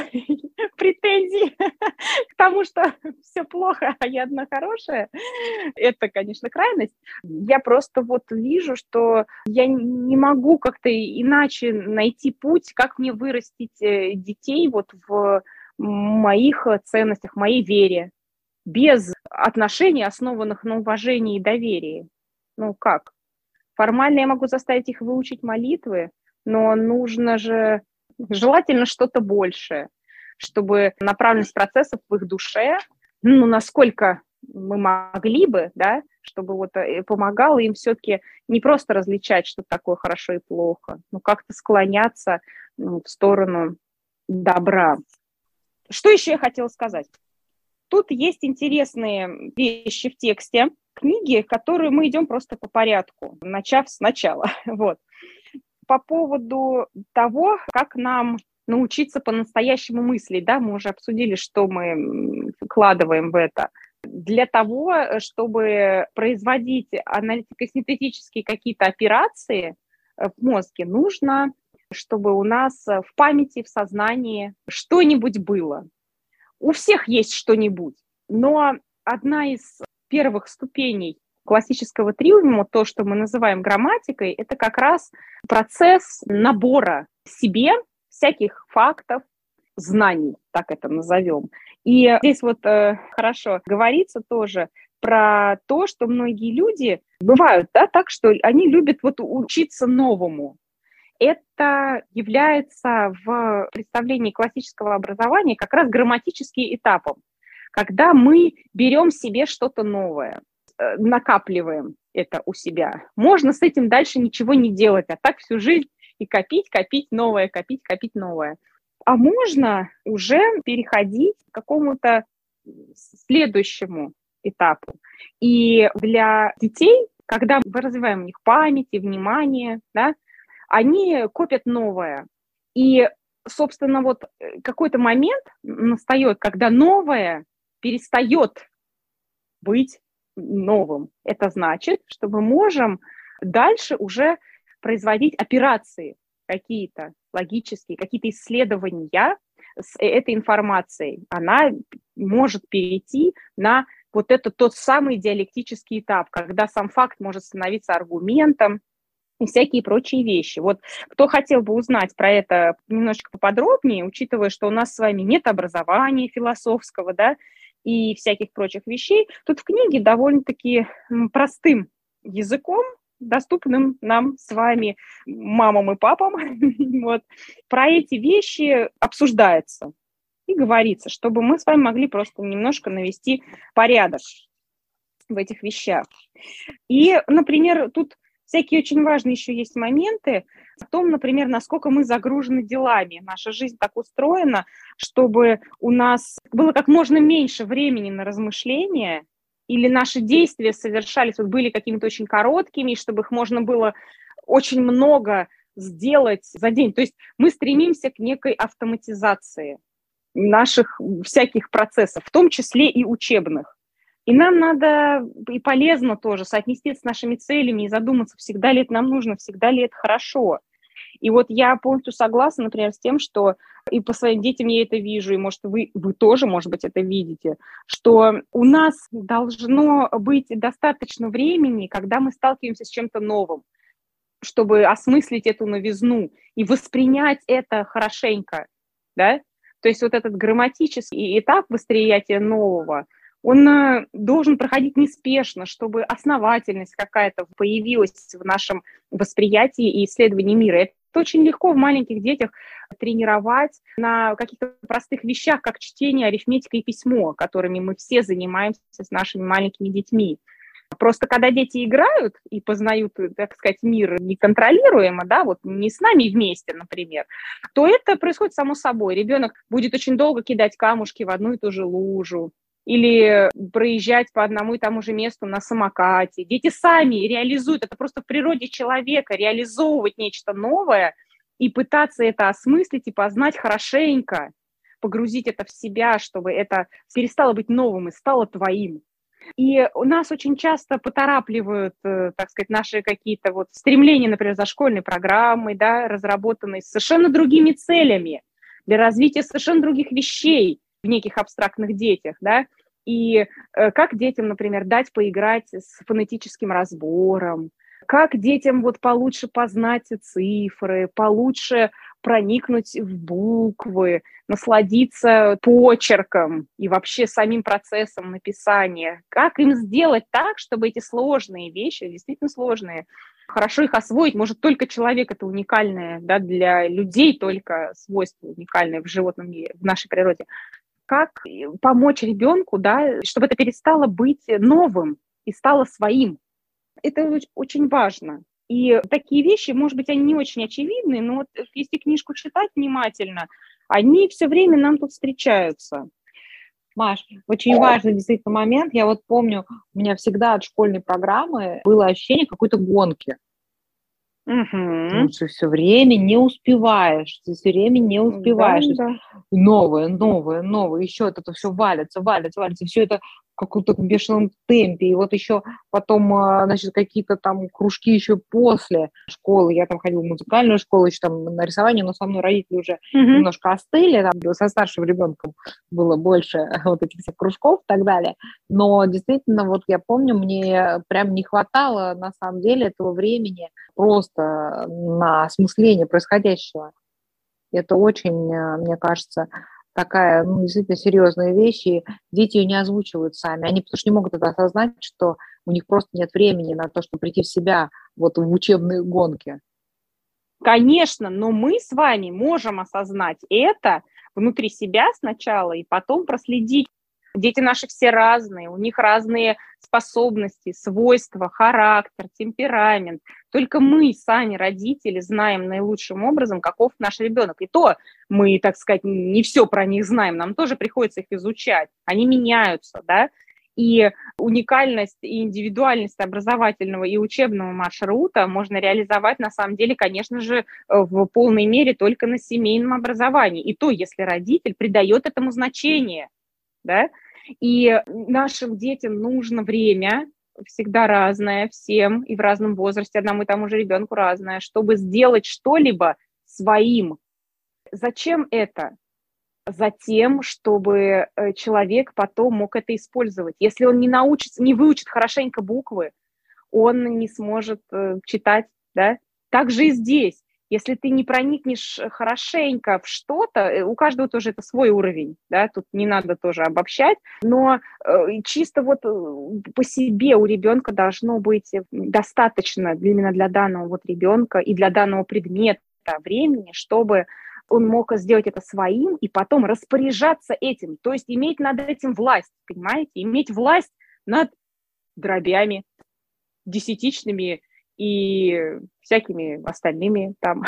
претензий к тому, что все плохо, а я одна хорошая, это, конечно, крайность. Я просто вот вижу, что я не могу как-то иначе найти путь, как мне вырастить детей вот в моих ценностях, моей вере, без отношений, основанных на уважении и доверии. Ну как? Формально я могу заставить их выучить молитвы, но нужно же... Желательно что-то большее, чтобы направленность процессов в их душе, ну, насколько мы могли бы, да, чтобы вот помогало им все-таки не просто различать, что такое хорошо и плохо, но как-то склоняться, ну, в сторону добра. Что еще я хотела сказать? Тут есть интересные вещи в тексте книги, которые мы идем просто по порядку, начав сначала, вот. По поводу того, как нам научиться по-настоящему мыслить, да, мы уже обсудили, что мы вкладываем в это. Для того, чтобы производить аналитико-синтетические какие-то операции в мозге, нужно, чтобы у нас в памяти, в сознании что-нибудь было. У всех есть что-нибудь, но одна из первых ступеней классического триумвима, то, что мы называем грамматикой, это как раз процесс набора себе всяких фактов, знаний, так это назовем. И здесь вот хорошо говорится тоже про то, что многие люди бывают, да, так, что они любят вот учиться новому. Это является в представлении классического образования как раз грамматическим этапом, когда мы берем себе что-то новое, накапливаем это у себя. Можно с этим дальше ничего не делать, а так всю жизнь и копить, копить новое, копить, копить новое. А можно уже переходить к какому-то следующему этапу. И для детей, когда мы развиваем у них память и внимание, да, они копят новое. И, собственно, вот какой-то момент настает, когда новое перестает быть новым. Это значит, что мы можем дальше уже производить операции какие-то логические, какие-то исследования с этой информацией. Она может перейти на вот этот тот самый диалектический этап, когда сам факт может становиться аргументом и всякие прочие вещи. Вот кто хотел бы узнать про это немножечко поподробнее, учитывая, что у нас с вами нет образования философского, да, и всяких прочих вещей, тут в книге довольно-таки простым языком, доступным нам с вами, мамам и папам, вот, про эти вещи обсуждается и говорится, чтобы мы с вами могли просто немножко навести порядок в этих вещах. И, например, тут всякие очень важные еще есть моменты о том, например, насколько мы загружены делами. Наша жизнь так устроена, чтобы у нас было как можно меньше времени на размышления, или наши действия совершались, вот были какими-то очень короткими, чтобы их можно было очень много сделать за день. То есть мы стремимся к некой автоматизации наших всяких процессов, в том числе и учебных. И нам надо, и полезно тоже соотнести с нашими целями и задуматься, всегда ли это нам нужно, всегда ли это хорошо. И вот я полностью согласна, например, с тем, что и по своим детям я это вижу, и, может, вы тоже, может быть, это видите, что у нас должно быть достаточно времени, когда мы сталкиваемся с чем-то новым, чтобы осмыслить эту новизну и воспринять это хорошенько, да? То есть вот этот грамматический этап восприятия нового, он должен проходить неспешно, чтобы основательность какая-то появилась в нашем восприятии и исследовании мира. Это очень легко в маленьких детях тренировать на каких-то простых вещах, как чтение, арифметика и письмо, которыми мы все занимаемся с нашими маленькими детьми. Просто когда дети играют и познают, так сказать, мир неконтролируемо, да, вот не с нами вместе, например, то это происходит само собой. Ребенок будет очень долго кидать камушки в одну и ту же лужу или проезжать по одному и тому же месту на самокате. Дети сами реализуют, это просто в природе человека, реализовывать нечто новое и пытаться это осмыслить и познать хорошенько, погрузить это в себя, чтобы это перестало быть новым и стало твоим. И у нас очень часто поторапливают, так сказать, наши какие-то вот стремления, например, за школьной программой, да, разработанные с совершенно другими целями, для развития совершенно других вещей в неких абстрактных детях, да. И как детям, например, дать поиграть с фонетическим разбором, как детям вот получше познать цифры, получше проникнуть в буквы, насладиться почерком и вообще самим процессом написания. Как им сделать так, чтобы эти сложные вещи, действительно сложные, хорошо их освоить? Может, только человек — это уникальное, да, для людей только свойство уникальное в животном мире, в нашей природе. Как помочь ребенку, да, чтобы это перестало быть новым и стало своим? Это очень важно. И такие вещи, может быть, они не очень очевидны, но вот если книжку читать внимательно, они все время нам тут встречаются. Маш, очень важный действительно момент. Я вот помню, у меня всегда от школьной программы было ощущение какой-то гонки. Потому что все время не успеваешь, Да. Новое, еще это все валится, все это в каком-то бешеном темпе, и вот еще потом, значит, какие-то там кружки еще после школы, я там ходила в музыкальную школу, еще там на рисование, но со мной родители уже немножко остыли, там со старшим ребенком было больше вот этих всех кружков и так далее, но действительно, вот я помню, мне прям не хватало, на самом деле, этого времени просто на осмысление происходящего. Это очень, мне кажется, такая, ну, действительно серьезная вещь, и дети ее не озвучивают сами. Они потому что не могут это осознать, что у них просто нет времени на то, чтобы прийти в себя вот в учебные гонки. Конечно, но мы с вами можем осознать это внутри себя сначала и потом проследить. Дети наши все разные, у них разные способности, свойства, характер, темперамент. Только мы сами, родители, знаем наилучшим образом, каков наш ребенок. И то мы, так сказать, не все про них знаем, нам тоже приходится их изучать. Они меняются, да? И уникальность и индивидуальность образовательного и учебного маршрута можно реализовать, на самом деле, конечно же, в полной мере только на семейном образовании. И то, если родитель придает этому значение, да? И нашим детям нужно время, всегда разное всем, и в разном возрасте одному и тому же ребенку разное, чтобы сделать что-либо своим. Зачем это? Затем, чтобы человек потом мог это использовать. Если он не научится, не выучит хорошенько буквы, он не сможет читать, да? Так же и здесь. Если ты не проникнешь хорошенько в что-то, у каждого тоже это свой уровень, да, тут не надо тоже обобщать, но чисто вот по себе у ребенка должно быть достаточно именно для данного вот ребенка и для данного предмета времени, чтобы он мог сделать это своим и потом распоряжаться этим, то есть иметь над этим власть, понимаете, иметь власть над дробями, десятичными и всякими остальными там,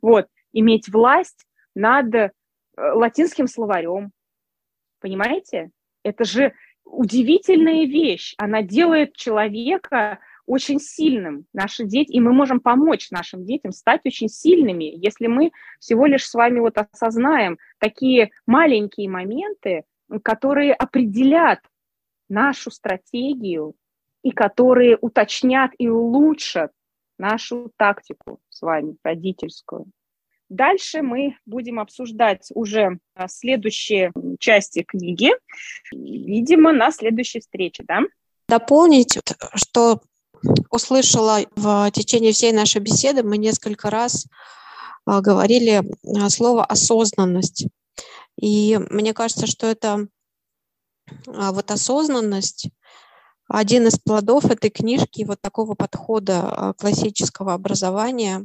вот, иметь власть над латинским словарем, понимаете? Это же удивительная вещь, она делает человека очень сильным, наши дети, и мы можем помочь нашим детям стать очень сильными, если мы всего лишь с вами вот осознаем такие маленькие моменты, которые определят нашу стратегию, и которые уточнят и улучшат нашу тактику с вами, родительскую. Дальше мы будем обсуждать уже следующие части книги, видимо, на следующей встрече, да? Дополнить, что услышала в течение всей нашей беседы, мы несколько раз говорили слово «осознанность». И мне кажется, что это вот осознанность, один из плодов этой книжки, вот такого подхода классического образования,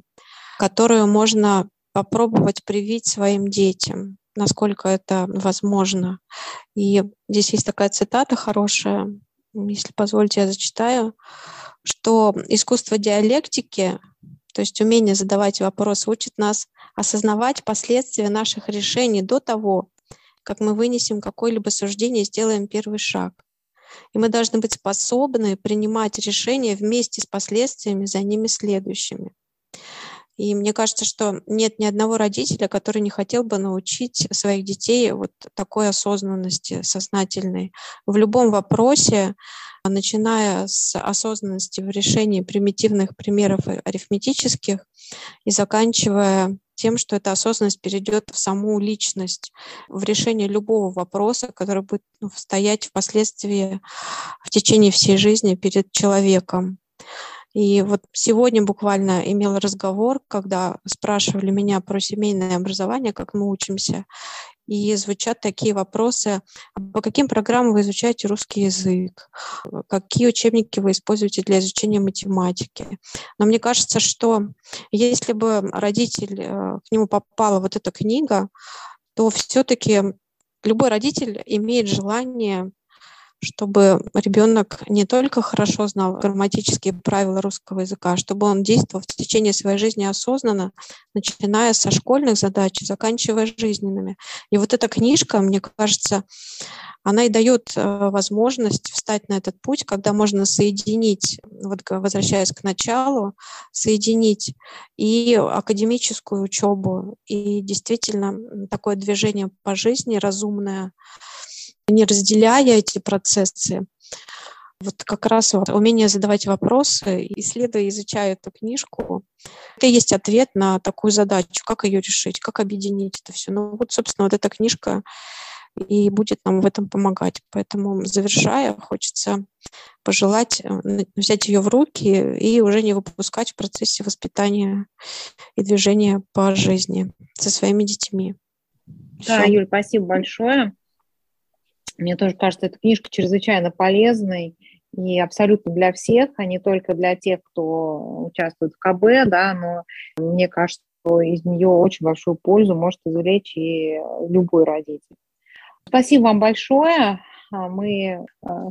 которую можно попробовать привить своим детям, насколько это возможно. И здесь есть такая цитата хорошая, если позволите, я зачитаю, что искусство диалектики, то есть умение задавать вопросы, учит нас осознавать последствия наших решений до того, как мы вынесем какое-либо суждение и сделаем первый шаг. И мы должны быть способны принимать решения вместе с последствиями за ними следующими. И мне кажется, что нет ни одного родителя, который не хотел бы научить своих детей вот такой осознанности сознательной. В любом вопросе, начиная с осознанности в решении примитивных примеров арифметических и заканчивая тем, что эта осознанность перейдет в саму личность, в решение любого вопроса, который будет стоять впоследствии в течение всей жизни перед человеком. И вот сегодня буквально имела разговор, когда спрашивали меня про семейное образование, как мы учимся, и звучат такие вопросы: по каким программам вы изучаете русский язык, какие учебники вы используете для изучения математики. Но мне кажется, что если бы родитель, к нему попала вот эта книга, то все-таки любой родитель имеет желание, чтобы ребенок не только хорошо знал грамматические правила русского языка, чтобы он действовал в течение своей жизни осознанно, начиная со школьных задач, заканчивая жизненными. И вот эта книжка, мне кажется, она и дает возможность встать на этот путь, когда можно соединить, вот возвращаясь к началу, соединить и академическую учебу, и действительно такое движение по жизни разумное, не разделяя эти процессы. Вот как раз вот умение задавать вопросы, исследуя, изучая эту книжку, это и есть ответ на такую задачу, как ее решить, как объединить это все. Ну вот, собственно, вот эта книжка и будет нам в этом помогать. Поэтому, завершая, хочется пожелать взять ее в руки и уже не выпускать в процессе воспитания и движения по жизни со своими детьми. Да, Юль, спасибо большое. Мне тоже кажется, эта книжка чрезвычайно полезной и абсолютно для всех, а не только для тех, кто участвует в КБ, да, но мне кажется, что из нее очень большую пользу может извлечь и любой родитель. Спасибо вам большое. Мы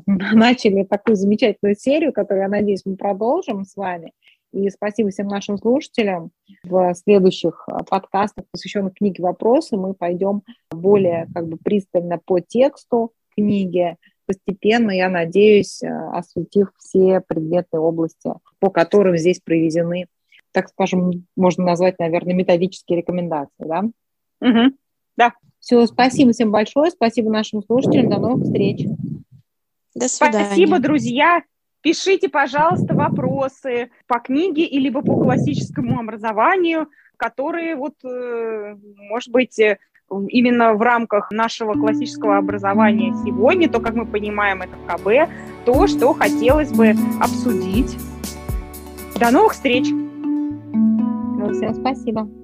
начали такую замечательную серию, которую, я надеюсь, мы продолжим с вами. И спасибо всем нашим слушателям. В следующих подкастах, посвященных книге «Вопросы», мы пойдем более пристально по тексту книги, постепенно, я надеюсь, осветив все предметные области, по которым здесь приведены, так скажем, можно назвать, наверное, методические рекомендации, да? Угу. Да. Все, спасибо всем большое, спасибо нашим слушателям, до новых встреч. До свидания. Спасибо, друзья. Пишите, пожалуйста, вопросы по книге или по классическому образованию, которые, вот, может быть, именно в рамках нашего классического образования сегодня, то, как мы понимаем это в КБ, то, что хотелось бы обсудить. До новых встреч! Ну, всем спасибо!